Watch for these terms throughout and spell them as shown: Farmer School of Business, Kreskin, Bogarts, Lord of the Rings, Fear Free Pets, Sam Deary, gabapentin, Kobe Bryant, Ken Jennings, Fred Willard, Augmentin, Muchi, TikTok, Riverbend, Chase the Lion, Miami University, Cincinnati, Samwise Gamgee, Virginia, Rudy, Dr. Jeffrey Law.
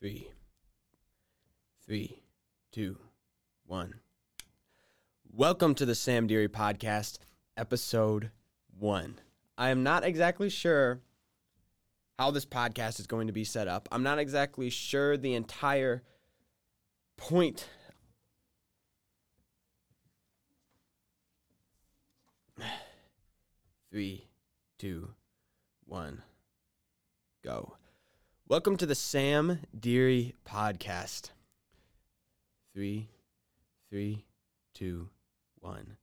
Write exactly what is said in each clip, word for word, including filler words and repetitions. Three, three, two, one. Welcome to the Sam Deary Podcast, episode one. I am not exactly sure how this podcast is going to be set up. I'm not exactly sure the entire point. Three, two, one, go. Welcome to the Sam Deary Podcast. Three, three, two, one,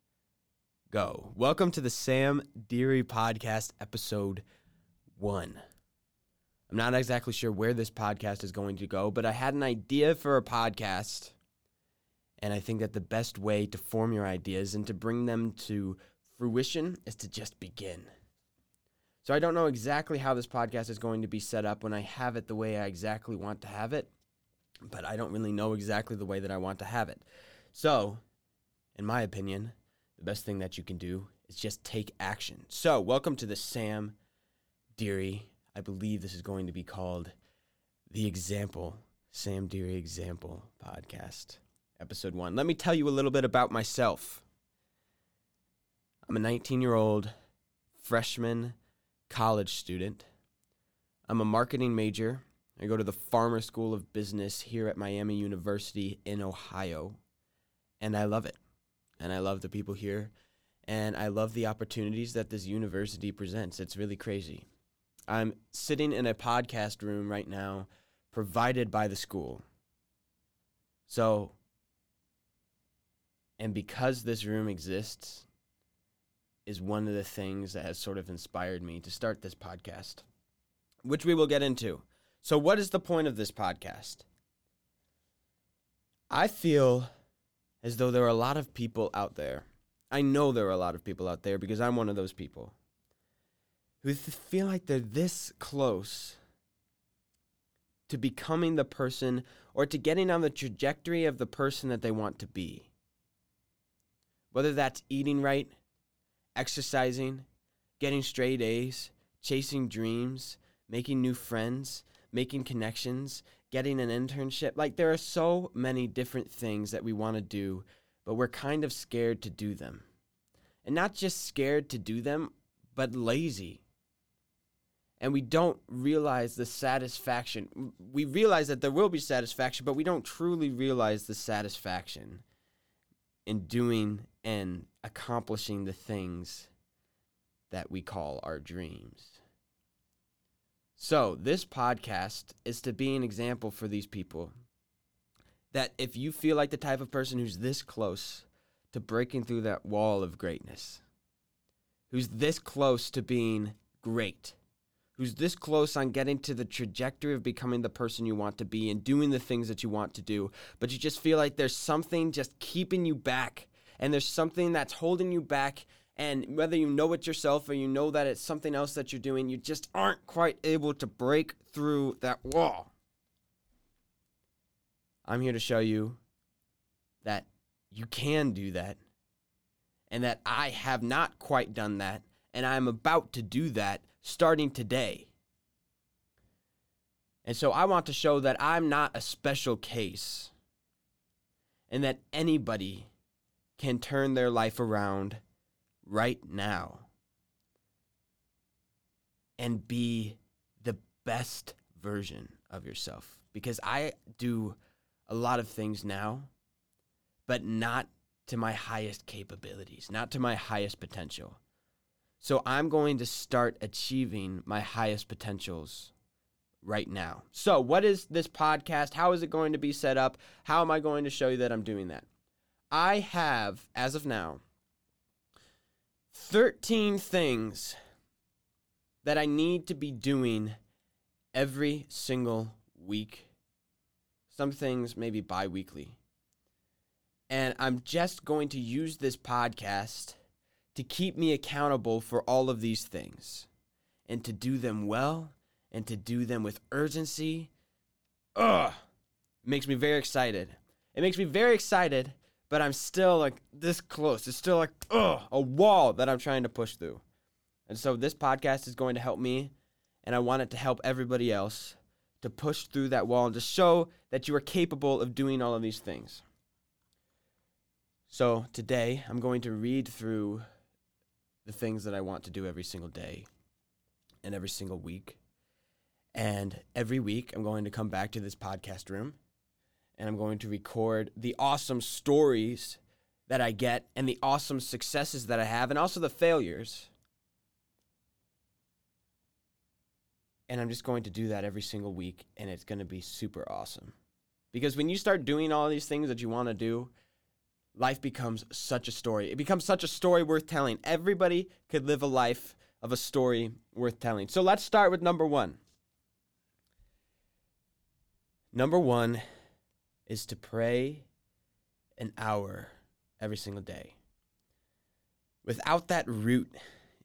go. Welcome to the Sam Deary Podcast, episode one. I'm not exactly sure where this podcast is going to go, but I had an idea for a podcast, and I think that the best way to form your ideas and to bring them to fruition is to just begin. So I don't know exactly how this podcast is going to be set up when I have it the way I exactly want to have it, but I don't really know exactly the way that I want to have it. So, in my opinion, the best thing that you can do is just take action. So, welcome to the Sam Deary. I believe this is going to be called the Example, Sam Deary Example Podcast, Episode one. Let me tell you a little bit about myself. I'm a nineteen-year-old freshman college student. I'm a marketing major. I go to the Farmer School of Business here at Miami University in Ohio, and I love it. And I love the people here, and I love the opportunities that this university presents. It's really crazy. I'm sitting in a podcast room right now provided by the school. So, and because this room exists, is one of the things that has sort of inspired me to start this podcast, which we will get into. So what is the point of this podcast? I feel as though there are a lot of people out there. I know there are a lot of people out there because I'm one of those people who feel like they're this close to becoming the person or to getting on the trajectory of the person that they want to be. Whether that's eating right, exercising, getting straight A's, chasing dreams, making new friends, making connections, getting an internship. Like, there are so many different things that we want to do, but we're kind of scared to do them. And not just scared to do them, but lazy. And we don't realize the satisfaction. We realize that there will be satisfaction, but we don't truly realize the satisfaction in doing and accomplishing the things that we call our dreams. So this podcast is to be an example for these people that if you feel like the type of person who's this close to breaking through that wall of greatness, who's this close to being great, who's this close on getting to the trajectory of becoming the person you want to be and doing the things that you want to do, but you just feel like there's something just keeping you back, and there's something that's holding you back, and whether you know it yourself or you know that it's something else that you're doing, you just aren't quite able to break through that wall. I'm here to show you that you can do that, and that I have not quite done that, and I'm about to do that starting today. And so I want to show that I'm not a special case, and that anybody can turn their life around right now and be the best version of yourself. Because I do a lot of things now, but not to my highest capabilities, not to my highest potential. So I'm going to start achieving my highest potentials right now. So what is this podcast? How is it going to be set up? How am I going to show you that I'm doing that? I have, as of now, thirteen things that I need to be doing every single week. Some things maybe bi-weekly. And I'm just going to use this podcast to keep me accountable for all of these things and to do them well and to do them with urgency. Ugh! It makes me very excited. It makes me very excited. But I'm still like this close. It's still like ugh, a wall that I'm trying to push through. And so this podcast is going to help me, and I want it to help everybody else to push through that wall and to show that you are capable of doing all of these things. So today, I'm going to read through the things that I want to do every single day and every single week. And every week, I'm going to come back to this podcast room and I'm going to record the awesome stories that I get and the awesome successes that I have and also the failures. And I'm just going to do that every single week, and it's going to be super awesome. Because when you start doing all these things that you want to do, life becomes such a story. It becomes such a story worth telling. Everybody could live a life of a story worth telling. So let's start with number one. Number one is to pray an hour every single day. Without that root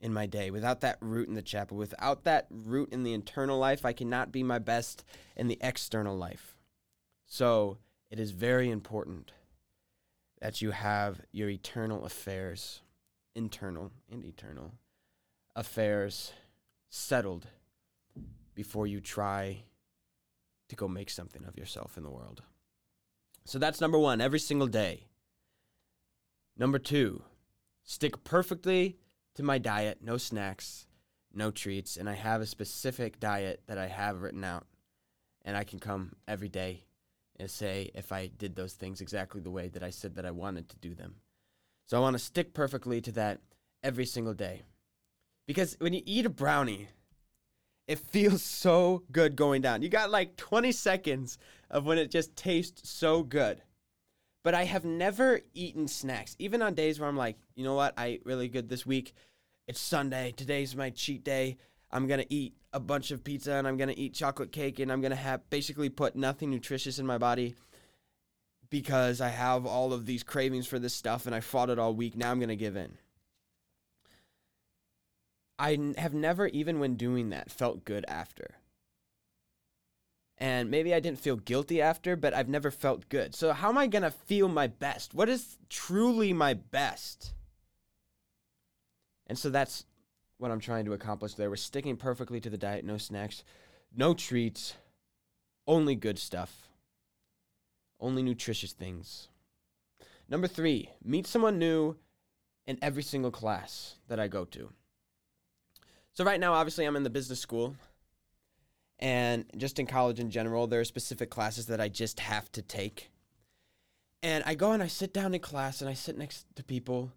in my day, without that root in the chapel, without that root in the internal life, I cannot be my best in the external life. So it is very important that you have your eternal affairs, internal and eternal affairs, settled before you try to go make something of yourself in the world. So that's number one, every single day. Number two, stick perfectly to my diet, no snacks, no treats, and I have a specific diet that I have written out, and I can come every day and say if I did those things exactly the way that I said that I wanted to do them. So I want to stick perfectly to that every single day, because when you eat a brownie, it feels so good going down. You got like twenty seconds of when it just tastes so good. But I have never eaten snacks, even on days where I'm like, you know what, I ate really good this week. It's Sunday. Today's my cheat day. I'm going to eat a bunch of pizza, and I'm going to eat chocolate cake, and I'm going to have basically put nothing nutritious in my body because I have all of these cravings for this stuff, and I fought it all week. Now I'm going to give in. I have never, even when doing that, felt good after. And maybe I didn't feel guilty after, but I've never felt good. So how am I going to feel my best? What is truly my best? And so that's what I'm trying to accomplish there. We're sticking perfectly to the diet. No snacks, no treats, only good stuff, only nutritious things. Number three, meet someone new in every single class that I go to. So right now, obviously, I'm in the business school. And just in college in general, there are specific classes that I just have to take. And I go and I sit down in class and I sit next to people.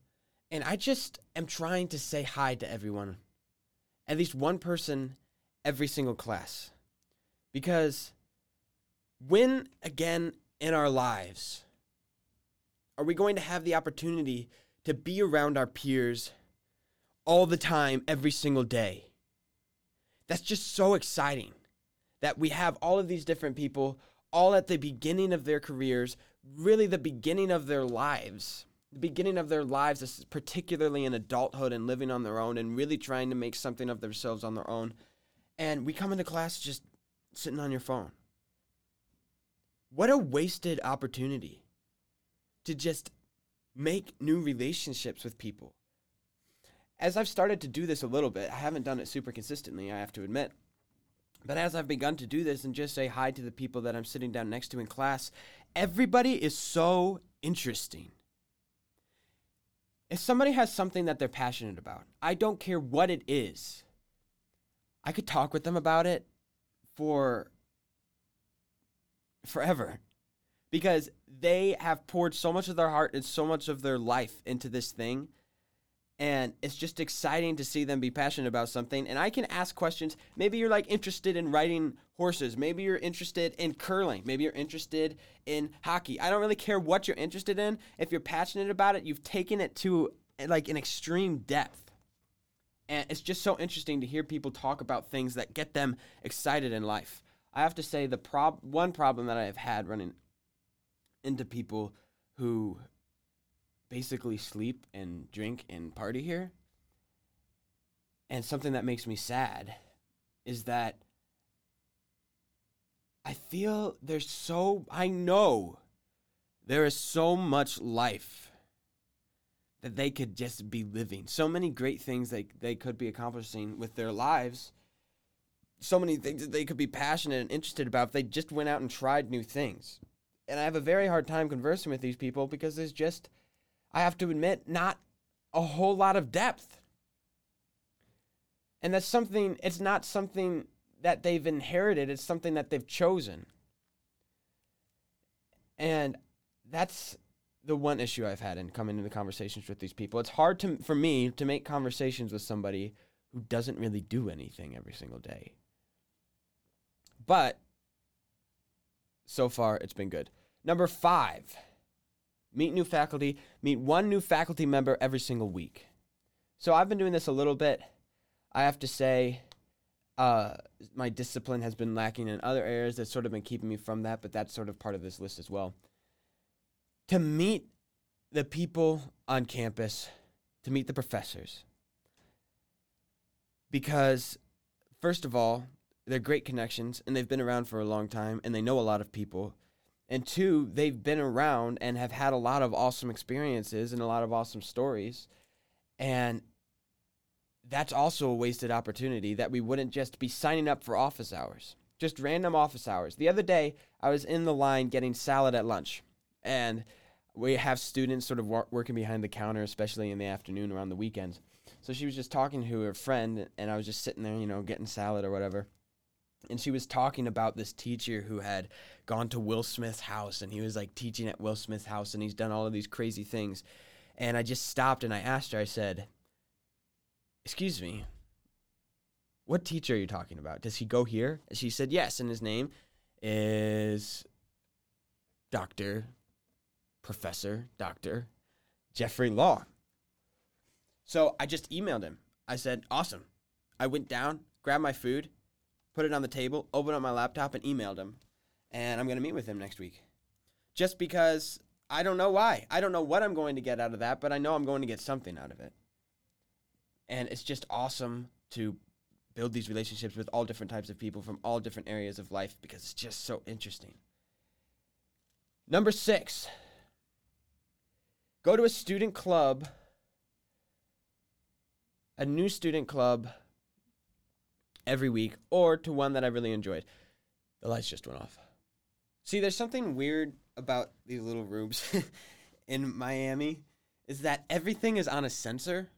And I just am trying to say hi to everyone. At least one person every single class. Because when, again, in our lives, are we going to have the opportunity to be around our peers all the time, every single day? That's just so exciting. That we have all of these different people, all at the beginning of their careers, really the beginning of their lives, the beginning of their lives, particularly in adulthood and living on their own and really trying to make something of themselves on their own. And we come into class just sitting on your phone. What a wasted opportunity to just make new relationships with people. As I've started to do this a little bit, I haven't done it super consistently, I have to admit. But as I've begun to do this and just say hi to the people that I'm sitting down next to in class, everybody is so interesting. If somebody has something that they're passionate about, I don't care what it is, I could talk with them about it for forever. Because they have poured so much of their heart and so much of their life into this thing. And it's just exciting to see them be passionate about something. And I can ask questions. Maybe you're like interested in riding horses. Maybe you're interested in curling. Maybe you're interested in hockey. I don't really care what you're interested in. If you're passionate about it, you've taken it to like an extreme depth. And it's just so interesting to hear people talk about things that get them excited in life. I have to say the prob- one problem that I have had running into people who basically sleep and drink and party here, and something that makes me sad is that I feel there's so, I know there is so much life that they could just be living, so many great things that they could be accomplishing with their lives, so many things that they could be passionate and interested about if they just went out and tried new things. And I have a very hard time conversing with these people because there's just, I have to admit, not a whole lot of depth. And that's something, it's not something that they've inherited, it's something that they've chosen. And that's the one issue I've had in coming into conversations with these people. It's hard to, for me to make conversations with somebody who doesn't really do anything every single day. But so far, it's been good. Number five, meet new faculty. Meet one new faculty member every single week. So I've been doing this a little bit. I have to say, uh, my discipline has been lacking in other areas that's sort of been keeping me from that, but that's sort of part of this list as well. To meet the people on campus, to meet the professors. Because, first of all, they're great connections, and they've been around for a long time, and they know a lot of people. And two, they've been around and have had a lot of awesome experiences and a lot of awesome stories. And that's also a wasted opportunity that we wouldn't just be signing up for office hours, just random office hours. The other day, I was in the line getting salad at lunch, and we have students sort of wor- working behind the counter, especially in the afternoon around the weekends. So she was just talking to her friend, and I was just sitting there, you know, getting salad or whatever. And she was talking about this teacher who had gone to Will Smith's house, and he was, like, teaching at Will Smith's house, and he's done all of these crazy things. And I just stopped, and I asked her, I said, excuse me, what teacher are you talking about? Does he go here? And she said, yes, and his name is Doctor Professor Doctor Jeffrey Law. So I just emailed him. I said, awesome. I went down, grabbed my food, put it on the table, opened up my laptop, and emailed him. And I'm going to meet with him next week. Just because I don't know why. I don't know what I'm going to get out of that, but I know I'm going to get something out of it. And it's just awesome to build these relationships with all different types of people from all different areas of life because it's just so interesting. Number six, go to a student club, a new student club every week, or to one that I really enjoyed. The lights just went off. See, there's something weird about these little rooms in Miami is that everything is on a sensor.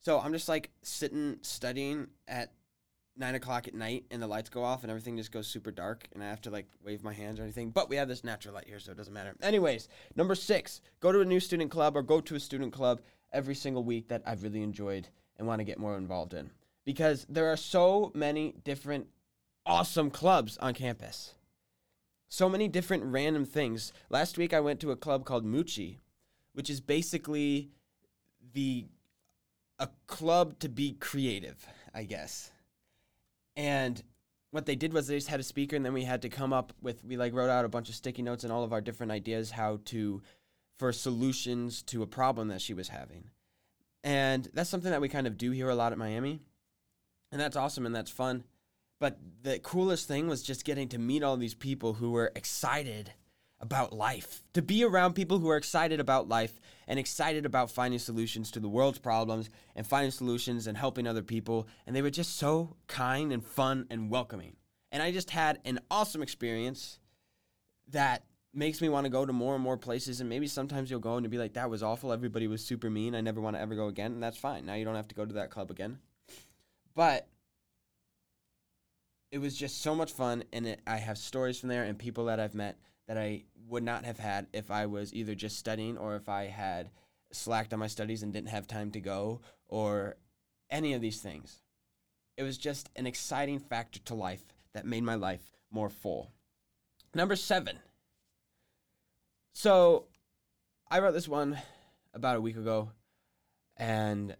So I'm just like sitting, studying at nine o'clock at night, and the lights go off, and everything just goes super dark, and I have to like wave my hands or anything. But we have this natural light here, so it doesn't matter. Anyways, number six, go to a new student club or go to a student club every single week that I've really enjoyed and want to get more involved in. Because there are so many different awesome clubs on campus. So many different random things. Last week I went to a club called Muchi, which is basically the a club to be creative, I guess. And what they did was they just had a speaker, and then we had to come up with, we like wrote out a bunch of sticky notes and all of our different ideas how to, for solutions to a problem that she was having. And that's something that we kind of do here a lot at Miami. And that's awesome and that's fun. But the coolest thing was just getting to meet all these people who were excited about life. To be around people who are excited about life and excited about finding solutions to the world's problems and finding solutions and helping other people. And they were just so kind and fun and welcoming. And I just had an awesome experience that makes me want to go to more and more places. And maybe sometimes you'll go and you'll be like, that was awful. Everybody was super mean. I never want to ever go again. And that's fine. Now you don't have to go to that club again. But it was just so much fun, and it, I have stories from there and people that I've met that I would not have had if I was either just studying or if I had slacked on my studies and didn't have time to go or any of these things. It was just an exciting factor to life that made my life more full. Number seven. So I wrote this one about a week ago, and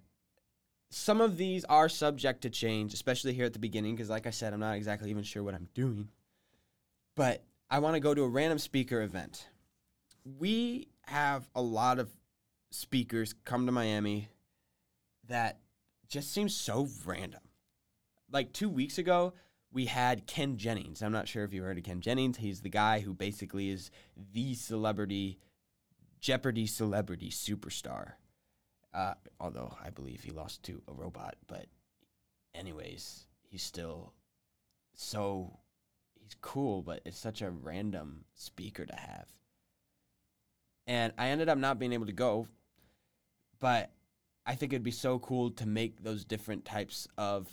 some of these are subject to change, especially here at the beginning, because like I said, I'm not exactly even sure what I'm doing. But I want to go to a random speaker event. We have a lot of speakers come to Miami that just seem so random. Like two weeks ago, we had Ken Jennings. I'm not sure if you heard of Ken Jennings. He's the guy who basically is the celebrity, Jeopardy celebrity superstar. Uh, although I believe he lost to a robot, but anyways, he's still so he's cool, but it's such a random speaker to have. And I ended up not being able to go, but I think it'd be so cool to make those different types of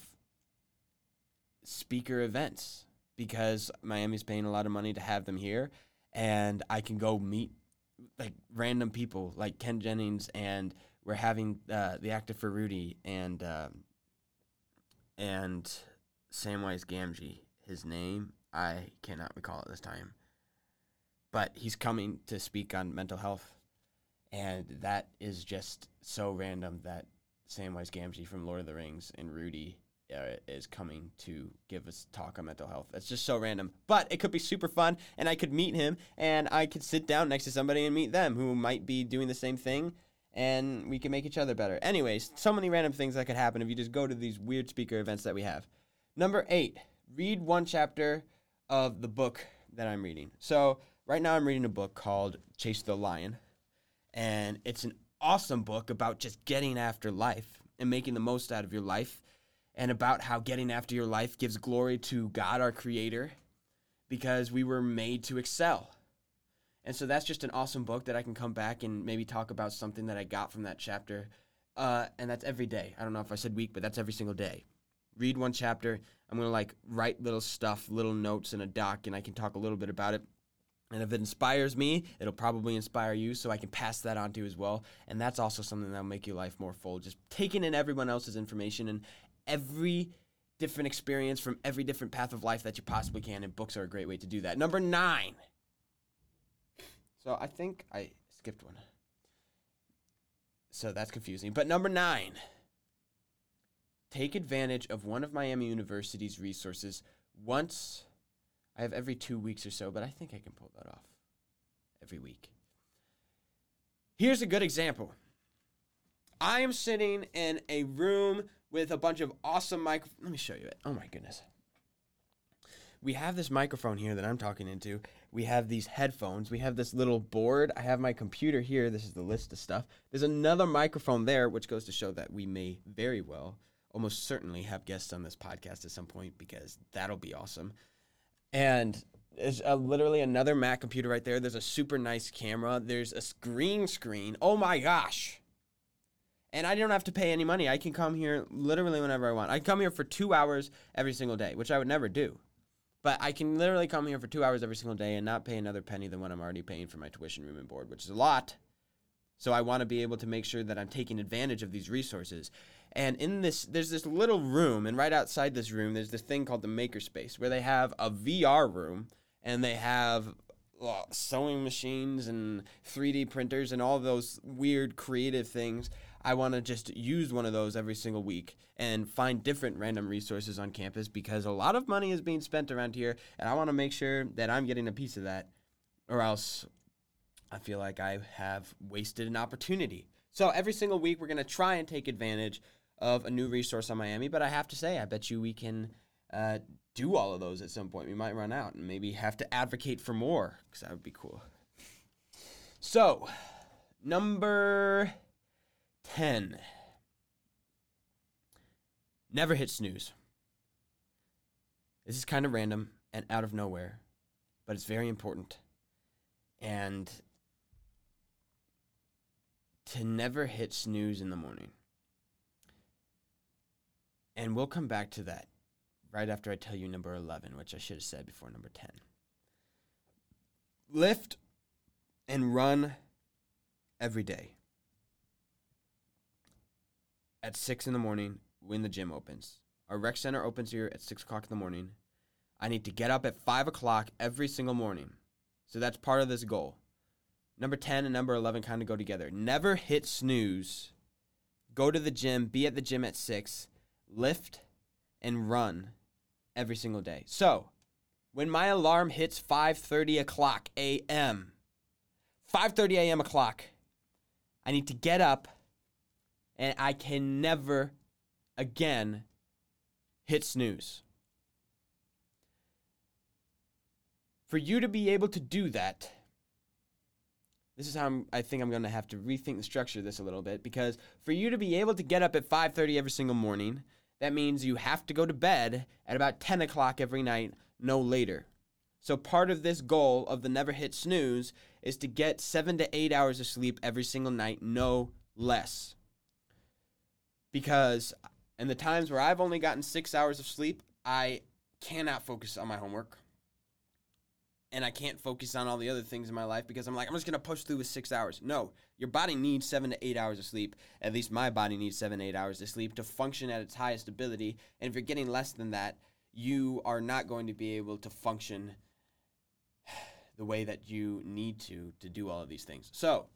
speaker events, because Miami's paying a lot of money to have them here, and I can go meet like random people like Ken Jennings, and we're having uh, the actor for Rudy and um, and Samwise Gamgee. His name I cannot recall at this time, but he's coming to speak on mental health. And that is just so random that Samwise Gamgee from Lord of the Rings and Rudy uh, is coming to give us talk on mental health. That's just so random. But it could be super fun, and I could meet him, and I could sit down next to somebody and meet them who might be doing the same thing, and we can make each other better. Anyways, so many random things that could happen if you just go to these weird speaker events that we have. Number eight, read one chapter of the book that I'm reading. So right now I'm reading a book called Chase the Lion. And it's an awesome book about just getting after life and making the most out of your life, and about how getting after your life gives glory to God, our creator, because we were made to excel. And so that's just an awesome book that I can come back and maybe talk about something that I got from that chapter. Uh, and that's every day. I don't know if I said week, but that's every single day. Read one chapter. I'm going to like write little stuff, little notes in a doc, and I can talk a little bit about it. And if it inspires me, it'll probably inspire you, so I can pass that on to you as well. And that's also something that'll make your life more full. Just taking in everyone else's information and every different experience from every different path of life that you possibly can, and books are a great way to do that. Number nine. So I think I skipped one. So that's confusing. But number nine. Take advantage of one of Miami University's resources once... I have every two weeks or so, but I think I can pull that off every week. Here's a good example. I am sitting in a room with a bunch of awesome mic. Let me show you it. Oh, my goodness. We have this microphone here that I'm talking into. We have these headphones. We have this little board. I have my computer here. This is the list of stuff. There's another microphone there, which goes to show that we may very well, almost certainly, have guests on this podcast at some point, because that'll be awesome. And there's a, literally another Mac computer right there. There's a super nice camera. There's a green screen. Oh, my gosh. And I don't have to pay any money. I can come here literally whenever I want. I can come here for two hours every single day, which I would never do. But I can literally come here for two hours every single day and not pay another penny than what I'm already paying for my tuition, room, and board, which is a lot. So I want to be able to make sure that I'm taking advantage of these resources. And in this, there's this little room, and right outside this room, there's this thing called the Makerspace, where they have a V R room, and they have oh, sewing machines and three D printers and all those weird creative things. I want to just use one of those every single week and find different random resources on campus, because a lot of money is being spent around here, and I want to make sure that I'm getting a piece of that, or else I feel like I have wasted an opportunity. So every single week, we're going to try and take advantage of a new resource on Miami, but I have to say, I bet you we can uh, do all of those at some point. We might run out and maybe have to advocate for more, because that would be cool. So, number ten. Never hit snooze. This is kind of random and out of nowhere, but it's very important. And to never hit snooze in the morning. And we'll come back to that right after I tell you number eleven, which I should have said before number ten. Lift and run every day. At six in the morning, when the gym opens. Our rec center opens here at six o'clock in the morning. I need to get up at five o'clock every single morning. So that's part of this goal. Number ten and number eleven kind of go together. Never hit snooze. Go to the gym. Be at the gym at six. Lift and run every single day. So when my alarm hits five thirty o'clock a m, five thirty a m o'clock, I need to get up, and I can never again hit snooze. For you to be able to do that, this is how I'm, I think I'm going to have to rethink the structure of this a little bit, because for you to be able to get up at five thirty every single morning, That means you have to go to bed at about ten o'clock every night, no later. So part of this goal of the never hit snooze is to get seven to eight hours of sleep every single night, no less. Because in the times where I've only gotten six hours of sleep, I cannot focus on my homework. And I can't focus on all the other things in my life because I'm like, I'm just going to push through with six hours. No, your body needs seven to eight hours of sleep. At least my body needs seven to eight hours of sleep to function at its highest ability. And if you're getting less than that, you are not going to be able to function the way that you need to to do all of these things. So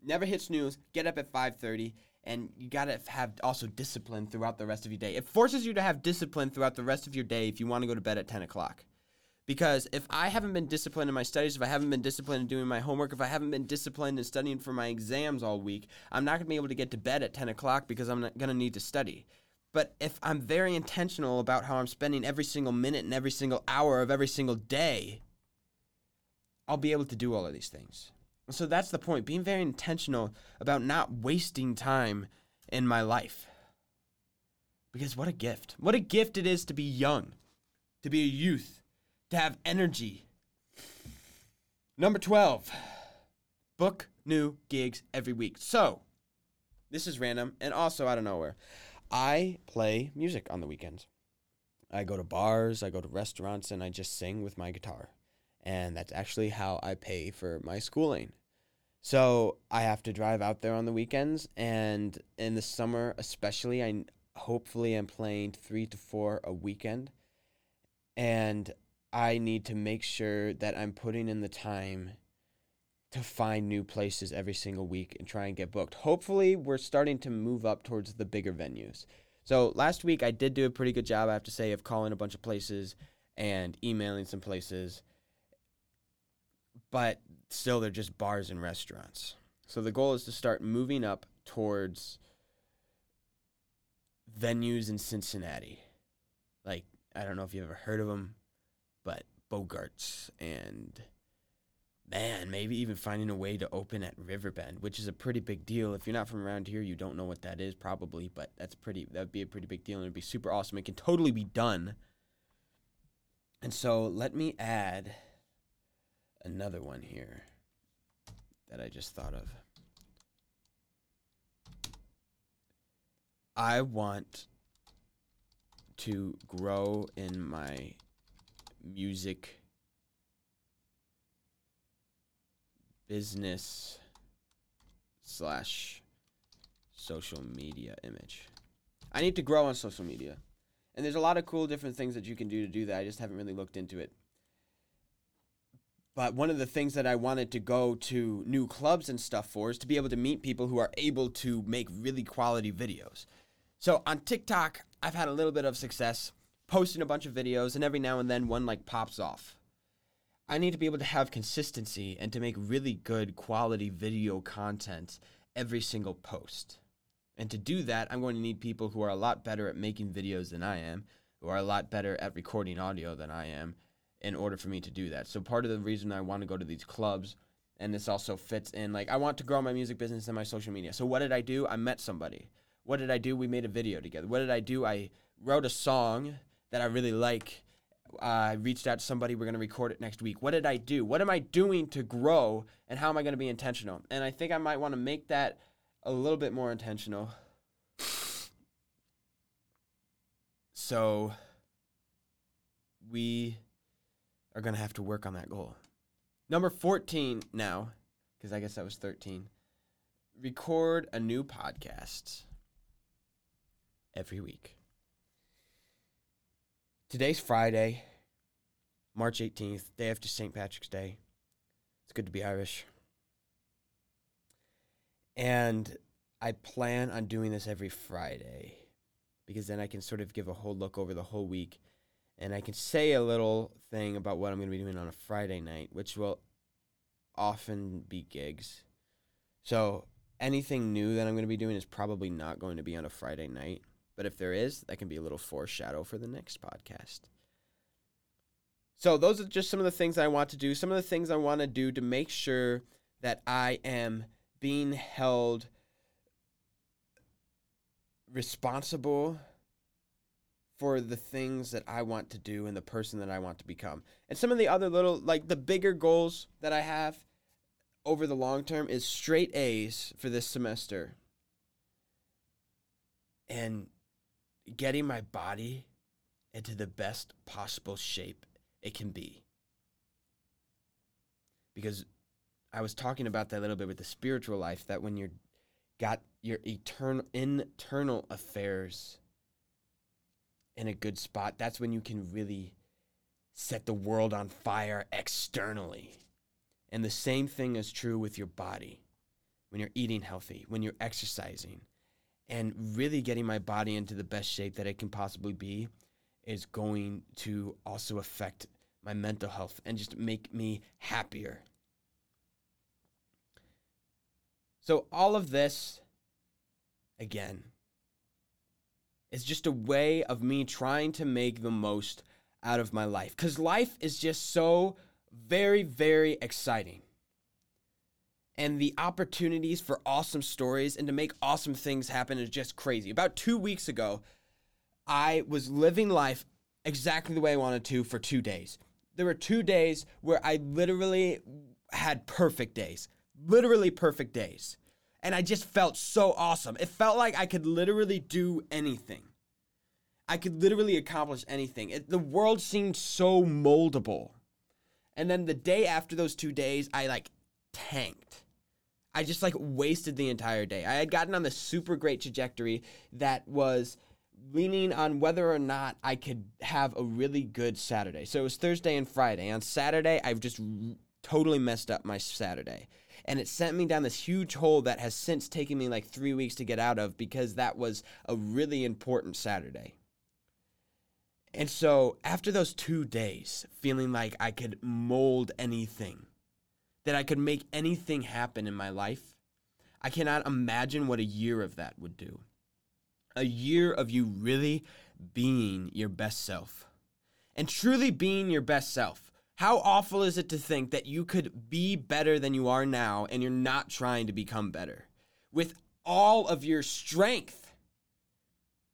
never hit snooze. Get up at five thirty. And you got to have also discipline throughout the rest of your day. It forces you to have discipline throughout the rest of your day if you want to go to bed at ten o'clock. Because if I haven't been disciplined in my studies, if I haven't been disciplined in doing my homework, if I haven't been disciplined in studying for my exams all week, I'm not going to be able to get to bed at ten o'clock because I'm not going to need to study. But if I'm very intentional about how I'm spending every single minute and every single hour of every single day, I'll be able to do all of these things. So that's the point, being very intentional about not wasting time in my life. Because what a gift. What a gift it is to be young, to be a youth, to have energy. Number twelve, book new gigs every week. So, this is random and also out of nowhere. I play music on the weekends. I go to bars, I go to restaurants, and I just sing with my guitar. And that's actually how I pay for my schooling. So I have to drive out there on the weekends. And in the summer especially, I hopefully I'm playing three to four a weekend. And I need to make sure that I'm putting in the time to find new places every single week and try and get booked. Hopefully, we're starting to move up towards the bigger venues. So last week, I did do a pretty good job, I have to say, of calling a bunch of places and emailing some places. But still, they're just bars and restaurants. So the goal is to start moving up towards venues in Cincinnati. Like, I don't know if you've ever heard of them, but Bogarts and, man, maybe even finding a way to open at Riverbend, which is a pretty big deal. If you're not from around here, you don't know what that is probably, but that's pretty. That would be a pretty big deal, and it would be super awesome. It can totally be done. And so let me add another one here that I just thought of. I want to grow in my music business slash social media image. I need to grow on social media. And there's a lot of cool different things that you can do to do that. I just haven't really looked into it. But one of the things that I wanted to go to new clubs and stuff for is to be able to meet people who are able to make really quality videos. So on TikTok, I've had a little bit of success posting a bunch of videos, and every now and then one like pops off. I need to be able to have consistency and to make really good quality video content every single post. And to do that, I'm going to need people who are a lot better at making videos than I am, who are a lot better at recording audio than I am, in order for me to do that. So part of the reason I want to go to these clubs, and this also fits in, like, I want to grow my music business and my social media. So what did I do? I met somebody. What did I do? We made a video together. What did I do? I wrote a song that I really like. Uh, I reached out to somebody. We're going to record it next week. What did I do? What am I doing to grow, and how am I going to be intentional? And I think I might want to make that a little bit more intentional. So we are going to have to work on that goal. Number fourteen now, because I guess that was thirteen. Record a new podcast every week. Today's Friday, March eighteenth, day after Saint Patrick's Day. It's good to be Irish. And I plan on doing this every Friday, because then I can sort of give a whole look over the whole week. And I can say a little thing about what I'm going to be doing on a Friday night, which will often be gigs. So anything new that I'm going to be doing is probably not going to be on a Friday night. But if there is, that can be a little foreshadow for the next podcast. So those are just some of the things I want to do. Some of the things I want to do to make sure that I am being held responsible for the things that I want to do and the person that I want to become. And some of the other little, like the bigger goals that I have over the long term is straight A's for this semester and getting my body into the best possible shape it can be. Because I was talking about that a little bit with the spiritual life, that when you're got your eternal internal affairs in a good spot, that's when you can really set the world on fire externally. And the same thing is true with your body. When you're eating healthy, when you're exercising, and really getting my body into the best shape that it can possibly be is going to also affect my mental health and just make me happier. So all of this, again, is just a way of me trying to make the most out of my life. Because life is just so very, very exciting. And the opportunities for awesome stories and to make awesome things happen is just crazy. About two weeks ago, I was living life exactly the way I wanted to for two days. There were two days where I literally had perfect days. Literally perfect days. And I just felt so awesome. It felt like I could literally do anything. I could literally accomplish anything. It, the world seemed so moldable. And then the day after those two days, I like tanked. I just like wasted the entire day. I had gotten on this super great trajectory that was leaning on whether or not I could have a really good Saturday. So it was Thursday and Friday. On Saturday, I've just totally messed up my Saturday. And it sent me down this huge hole that has since taken me like three weeks to get out of, because that was a really important Saturday. And so after those two days, feeling like I could mold anything, that I could make anything happen in my life, I cannot imagine what a year of that would do. A year of you really being your best self. And truly being your best self. How awful is it to think that you could be better than you are now and you're not trying to become better with all of your strength?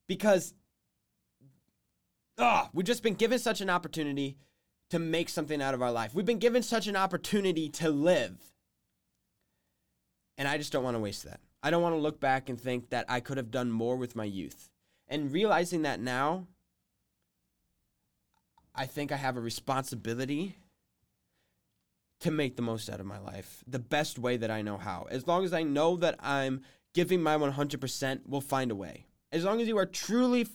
Because oh, we've just been given such an opportunity to make something out of our life. We've been given such an opportunity to live. And I just don't want to waste that. I don't want to look back and think that I could have done more with my youth. And realizing that now, I think I have a responsibility to make the most out of my life the best way that I know how. As long as I know that I'm giving my one hundred percent, we'll find a way. As long as you are truly f-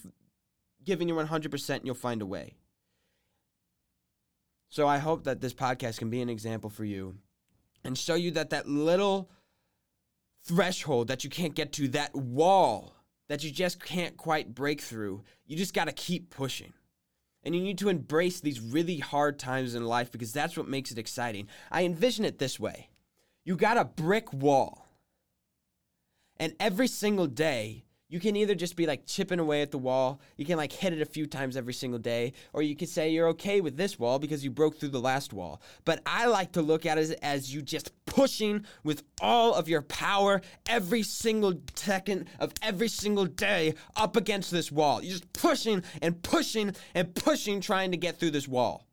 giving your one hundred percent, you'll find a way. So I hope that this podcast can be an example for you and show you that that little threshold that you can't get to, that wall that you just can't quite break through, you just got to keep pushing. And you need to embrace these really hard times in life because that's what makes it exciting. I envision it this way. You got a brick wall. And every single day, you can either just be like chipping away at the wall. You can like hit it a few times every single day. Or you can say you're okay with this wall because you broke through the last wall. But I like to look at it as you just pushing with all of your power every single second of every single day up against this wall. You're just pushing and pushing and pushing trying to get through this wall.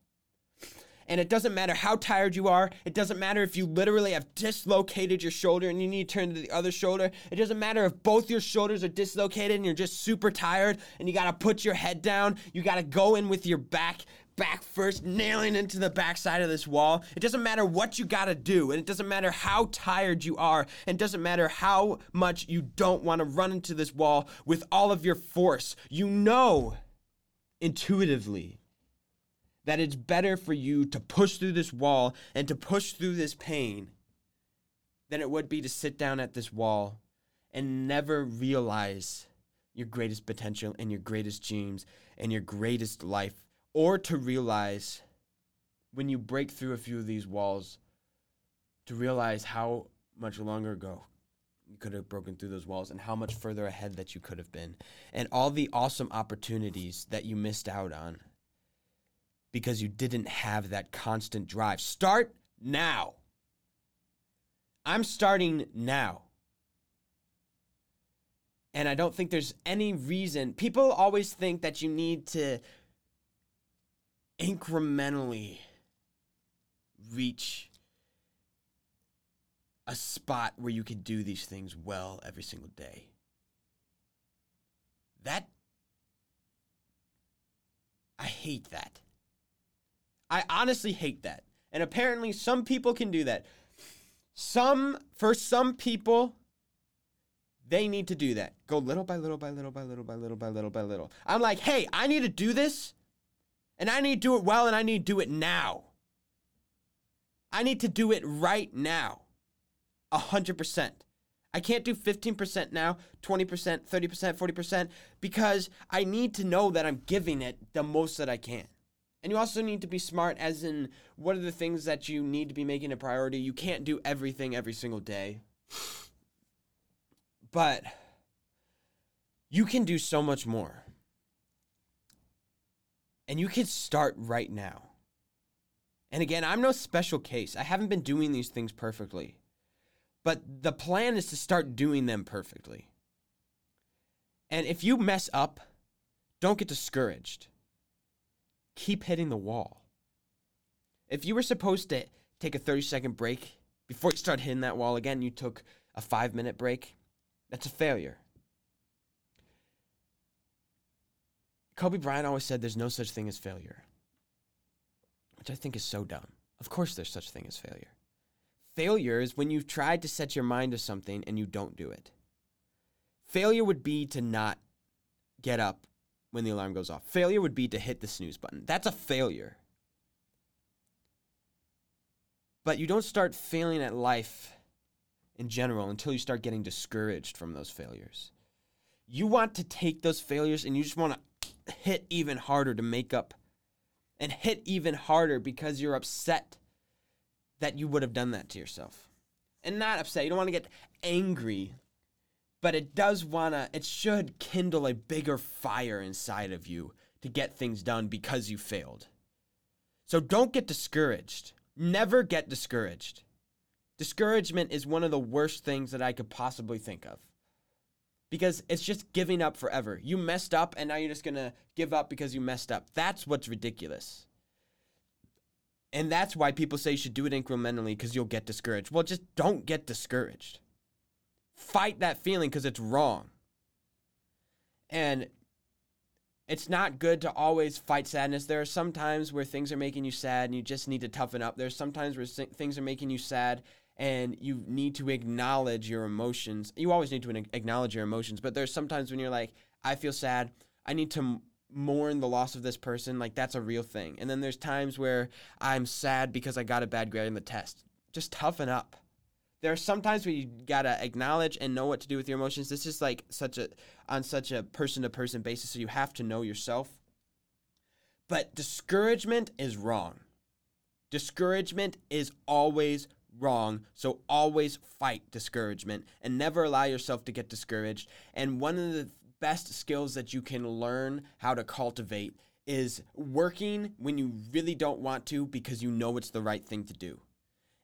And it doesn't matter how tired you are. It doesn't matter if you literally have dislocated your shoulder and you need to turn to the other shoulder. It doesn't matter if both your shoulders are dislocated and you're just super tired and you got to put your head down. You got to go in with your back, back first, nailing into the backside of this wall. It doesn't matter what you got to do. And it doesn't matter how tired you are. And it doesn't matter how much you don't want to run into this wall with all of your force. You know intuitively that it's better for you to push through this wall and to push through this pain than it would be to sit down at this wall and never realize your greatest potential and your greatest dreams and your greatest life, or to realize when you break through a few of these walls, to realize how much longer ago you could have broken through those walls and how much further ahead that you could have been and all the awesome opportunities that you missed out on. Because you didn't have that constant drive. Start now. I'm starting now. And I don't think there's any reason. People always think that you need to incrementally reach a spot where you can do these things well every single day. That, I hate that. I honestly hate that. And apparently some people can do that. Some, for some people, they need to do that. Go little by little by little by little by little by little by little. I'm like, hey, I need to do this, and I need to do it well, and I need to do it now. I need to do it right now, one hundred percent. I can't do fifteen percent now, twenty percent, thirty percent, forty percent, because I need to know that I'm giving it the most that I can. And you also need to be smart, as in, what are the things that you need to be making a priority? You can't do everything every single day. But you can do so much more. And you can start right now. And again, I'm no special case. I haven't been doing these things perfectly. But the plan is to start doing them perfectly. And if you mess up, don't get discouraged. Keep hitting the wall. If you were supposed to take a thirty-second break before you start hitting that wall again, you took a five-minute break, that's a failure. Kobe Bryant always said there's no such thing as failure, which I think is so dumb. Of course there's such thing as failure. Failure is when you've tried to set your mind to something and you don't do it. Failure would be to not get up when the alarm goes off. Failure would be to hit the snooze button. That's a failure. But you don't start failing at life in general until you start getting discouraged from those failures. You want to take those failures and you just want to hit even harder to make up, and hit even harder because you're upset that you would have done that to yourself. And not upset, you don't want to get angry, but it does want to, it should kindle a bigger fire inside of you to get things done because you failed. So don't get discouraged. Never get discouraged. Discouragement is one of the worst things that I could possibly think of, because it's just giving up forever. You messed up and now you're just going to give up because you messed up. That's what's ridiculous. And that's why people say you should do it incrementally, because you'll get discouraged. Well, just don't get discouraged. Fight that feeling, because it's wrong. And it's not good to always fight sadness. There are some times where things are making you sad and you just need to toughen up. There's some times where things are making you sad and you need to acknowledge your emotions. You always need to acknowledge your emotions, but there's sometimes when you're like, I feel sad, I need to mourn the loss of this person, like that's a real thing. And then there's times where I'm sad because I got a bad grade on the test. Just toughen up. There are some times where you gotta acknowledge and know what to do with your emotions. This is like such a, on such a person-to-person basis, so you have to know yourself. But discouragement is wrong. Discouragement is always wrong, so always fight discouragement and never allow yourself to get discouraged. And one of the best skills that you can learn how to cultivate is working when you really don't want to because you know it's the right thing to do.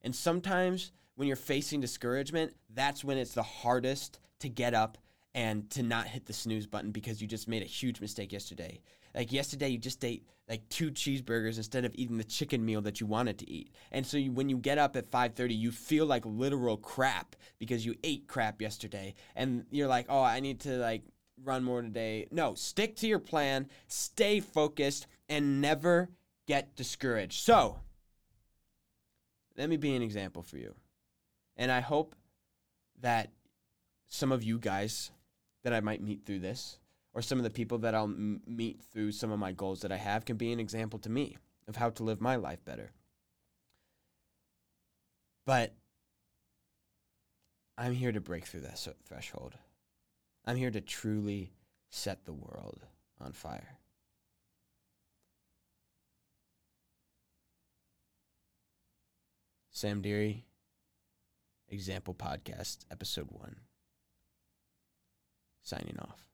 And sometimes when you're facing discouragement, that's when it's the hardest to get up and to not hit the snooze button because you just made a huge mistake yesterday. Like yesterday, you just ate like two cheeseburgers instead of eating the chicken meal that you wanted to eat. And so you, when you get up at five thirty, you feel like literal crap because you ate crap yesterday. And you're like, oh, I need to like run more today. No, stick to your plan, stay focused, and never get discouraged. So, let me be an example for you. And I hope that some of you guys that I might meet through this, or some of the people that I'll m- meet through some of my goals that I have, can be an example to me of how to live my life better. But I'm here to break through that threshold. I'm here to truly set the world on fire. Sam Deary, Example Podcast, Episode one. Signing off.